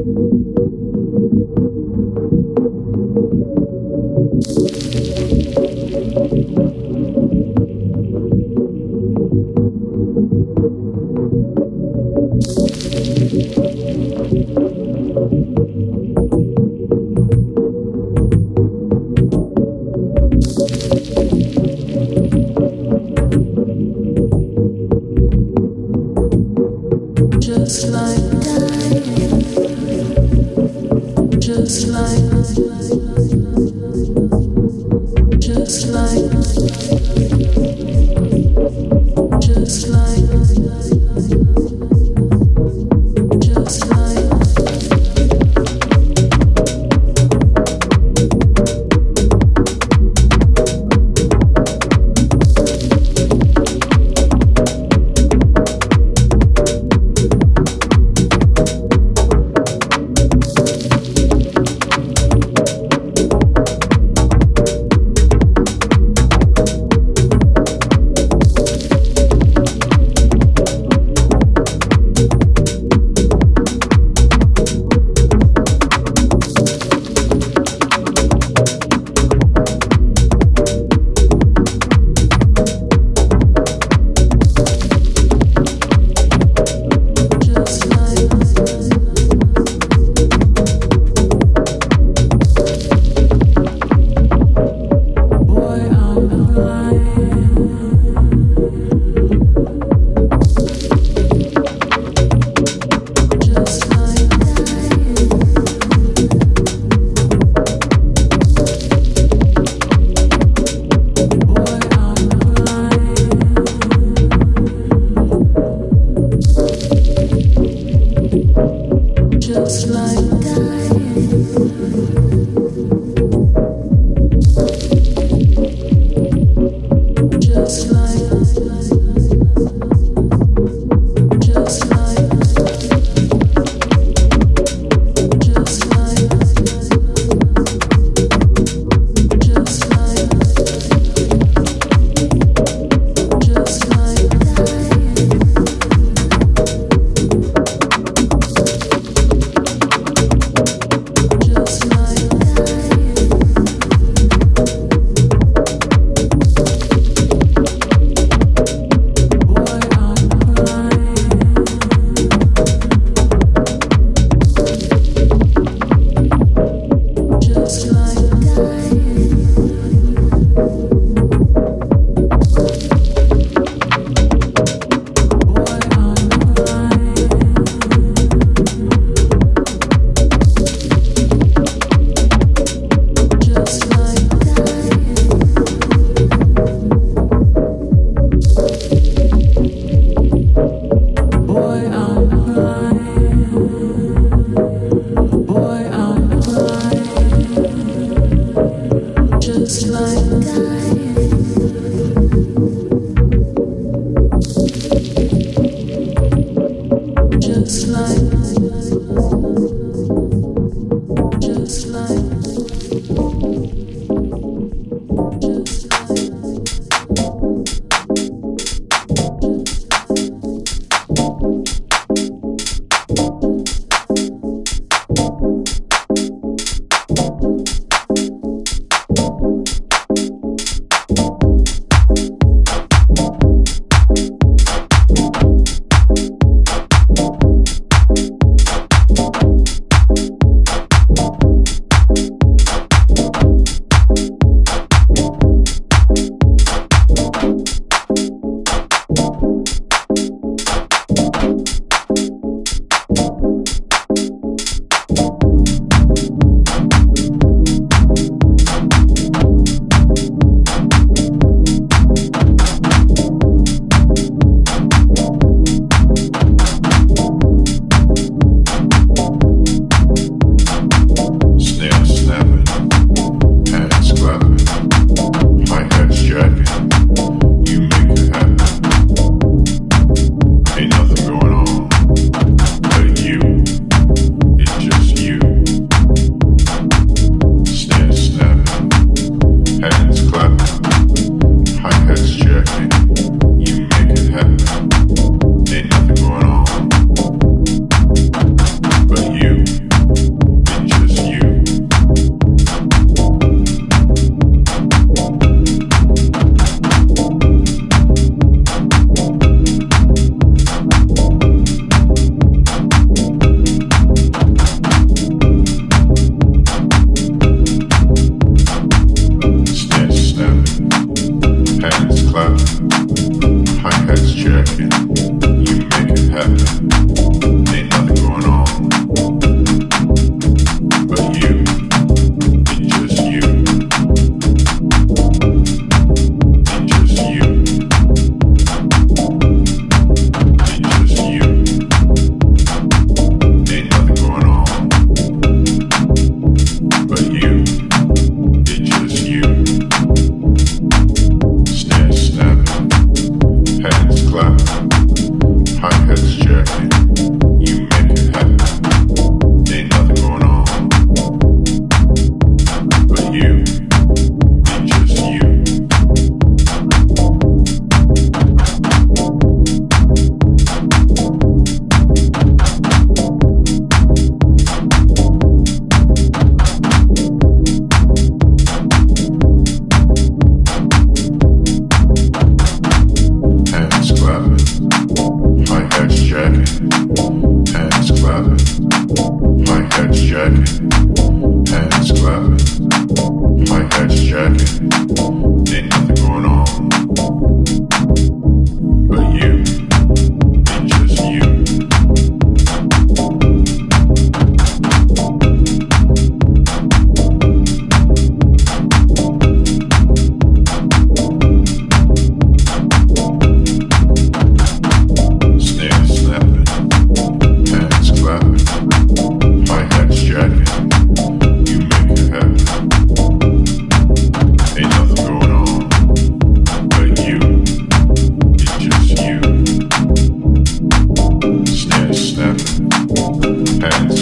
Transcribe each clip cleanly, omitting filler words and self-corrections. Just like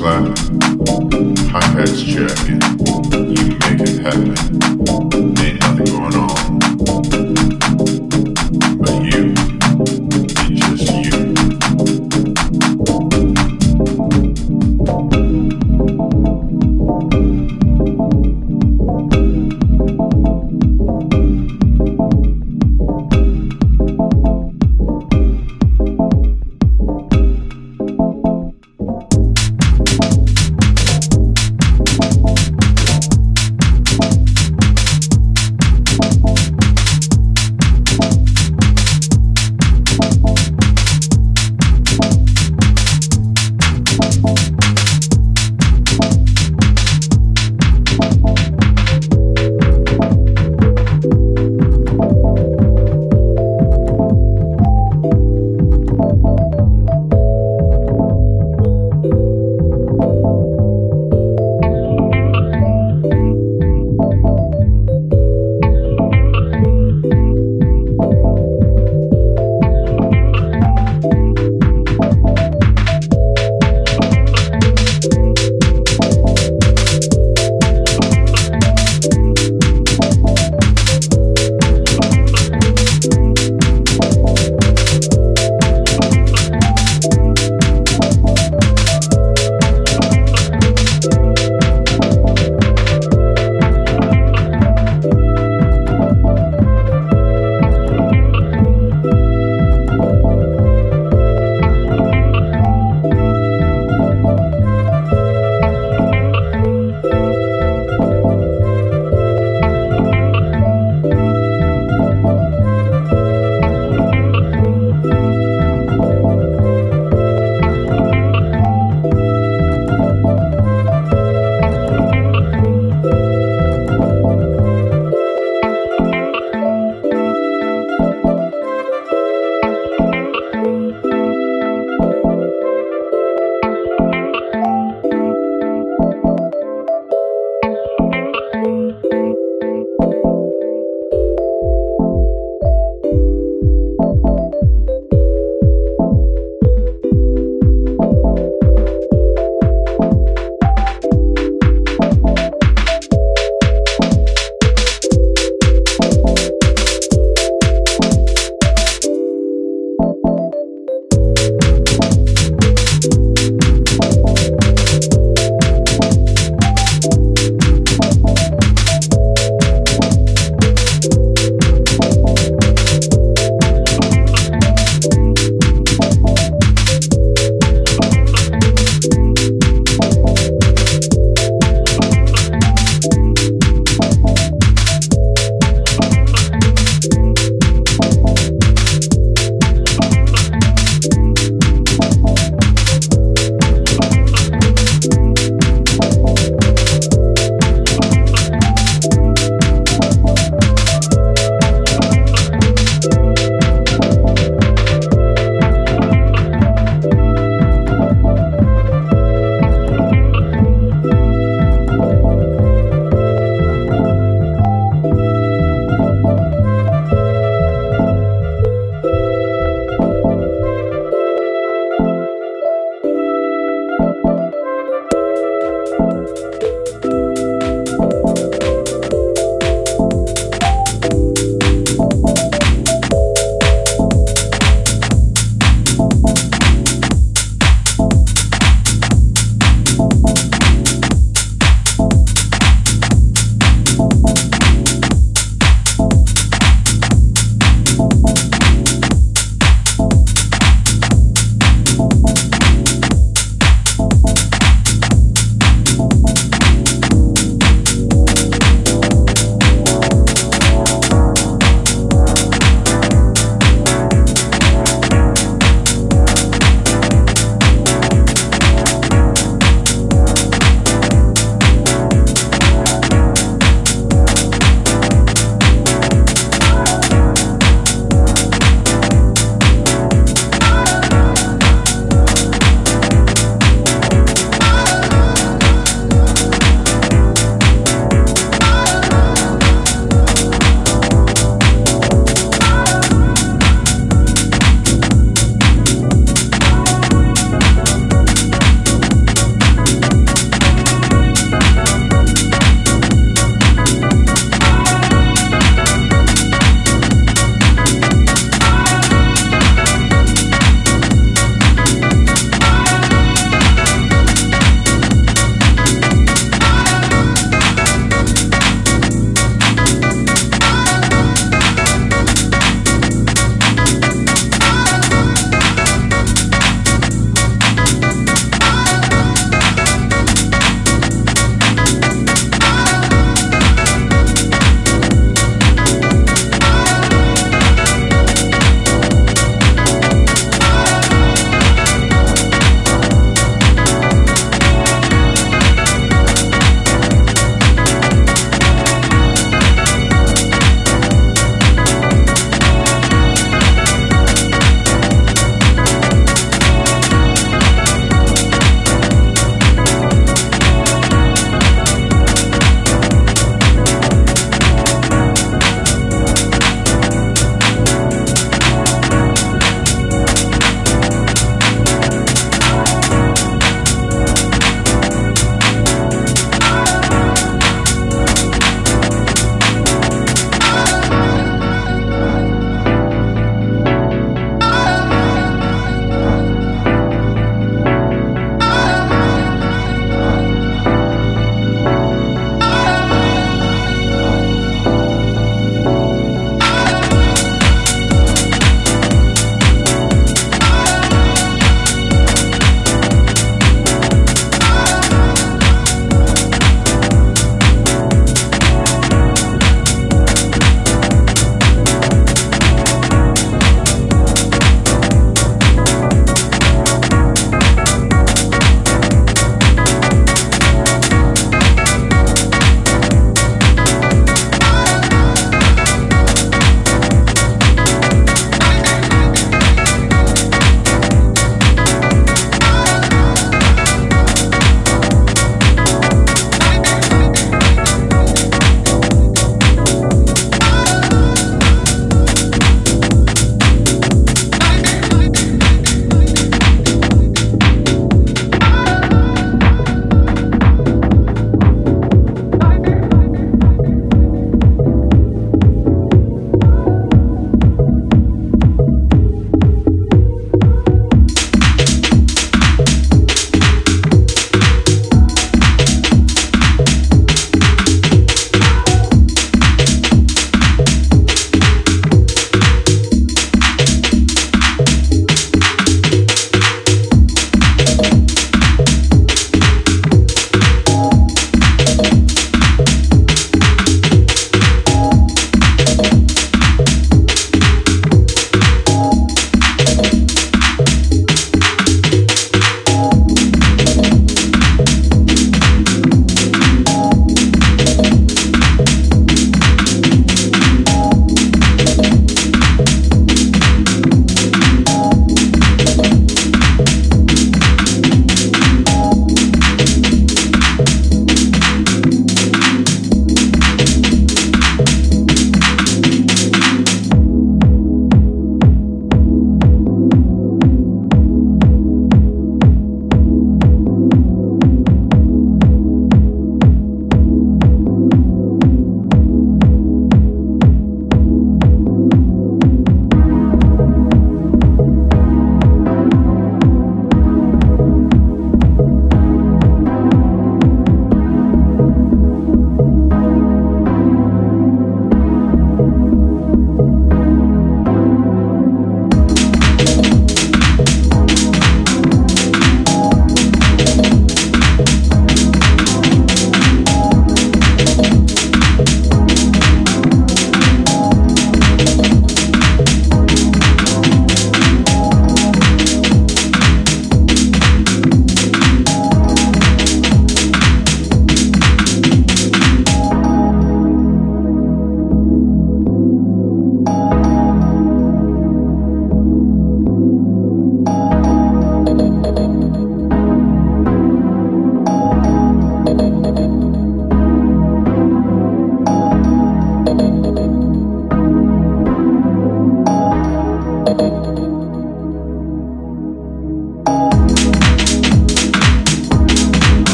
slap, context check it, you make it happen, ain't nothing going on, but you, it's just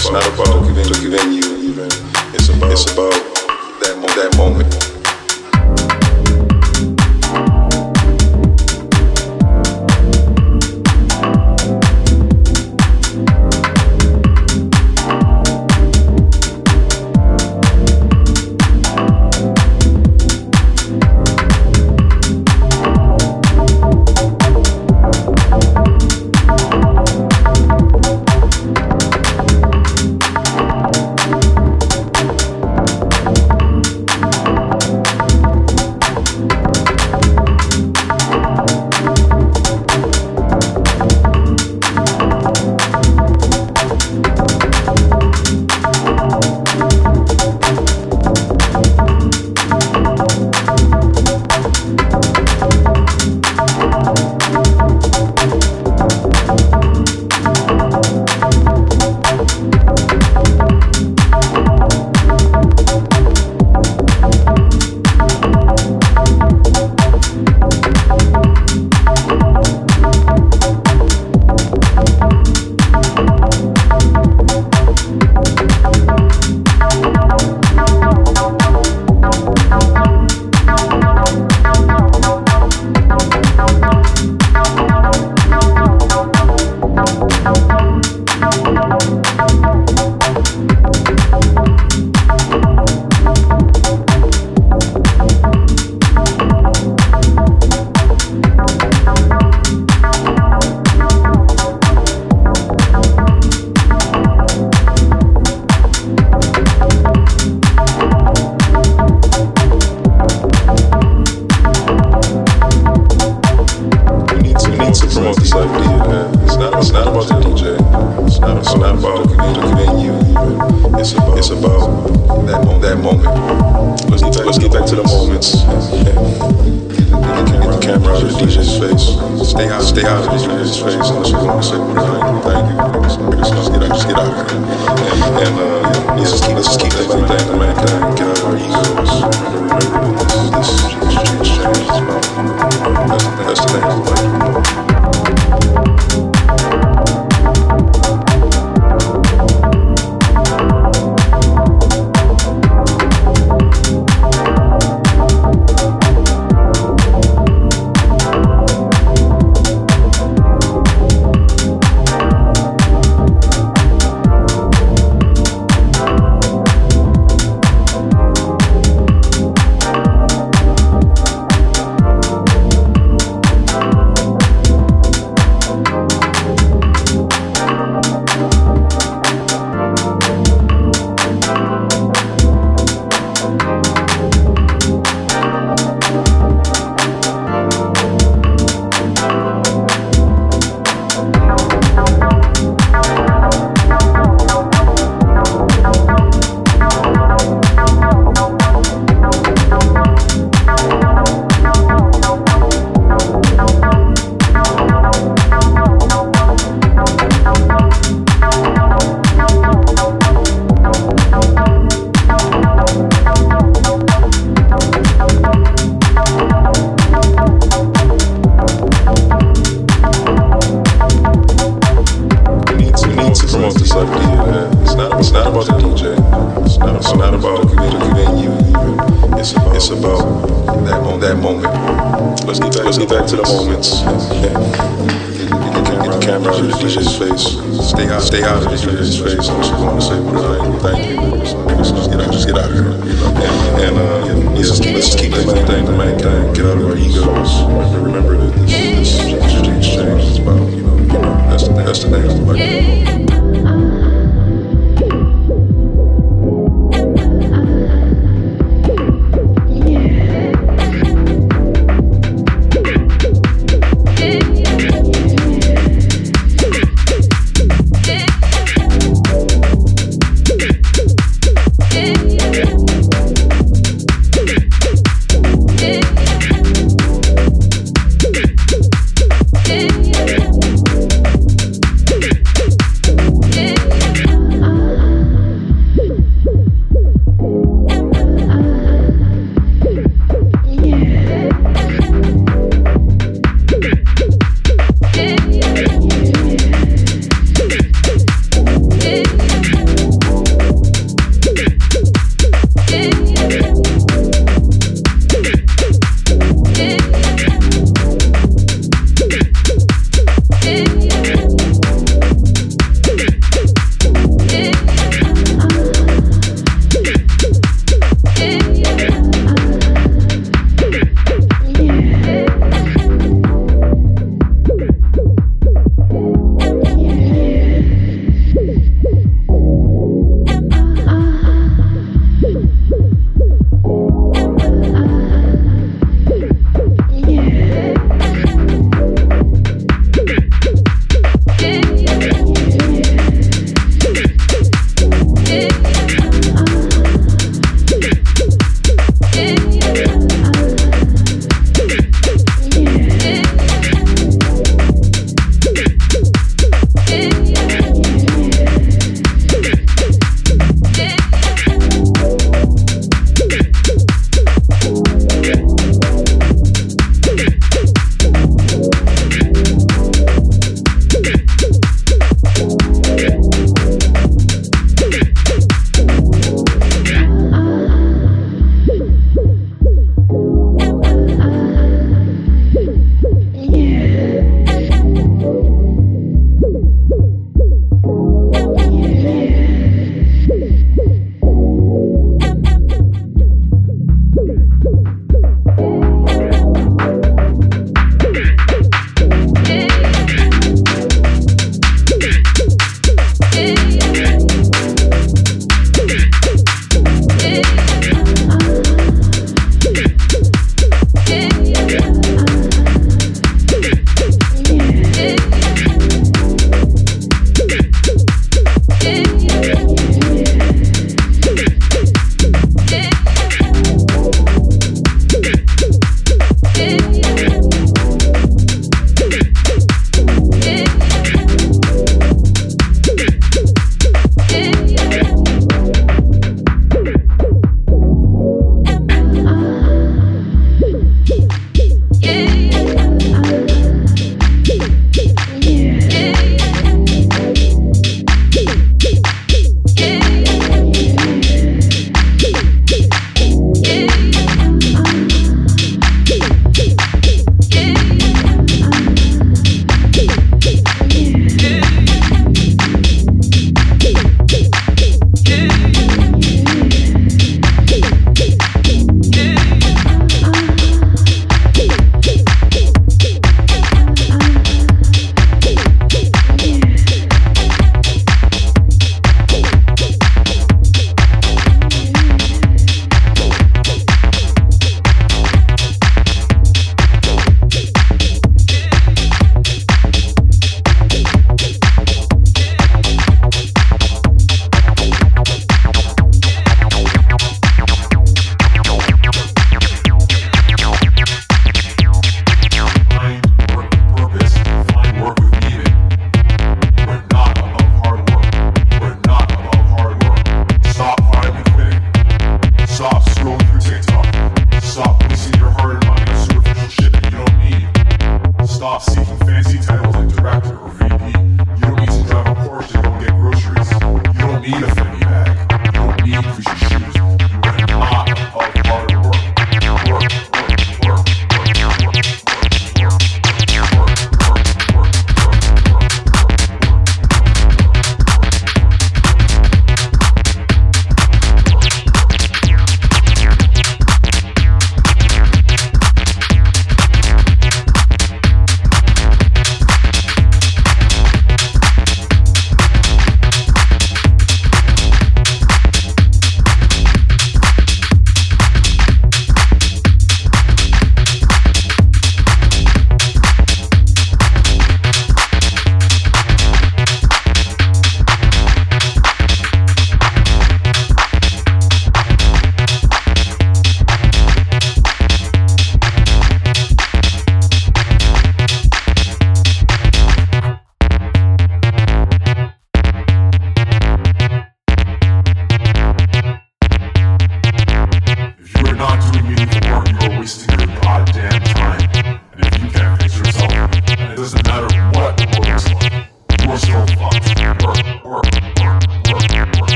It's not about looking in you. Even. It's about that moment.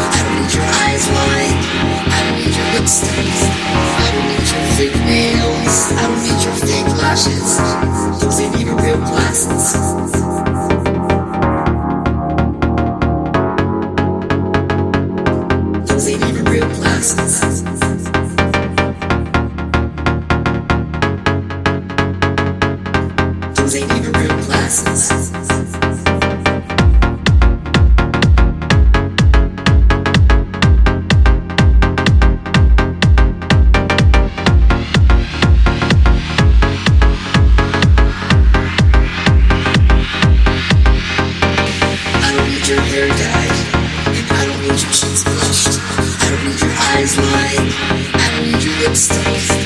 I don't need your eyes lined. I don't need your lipstick.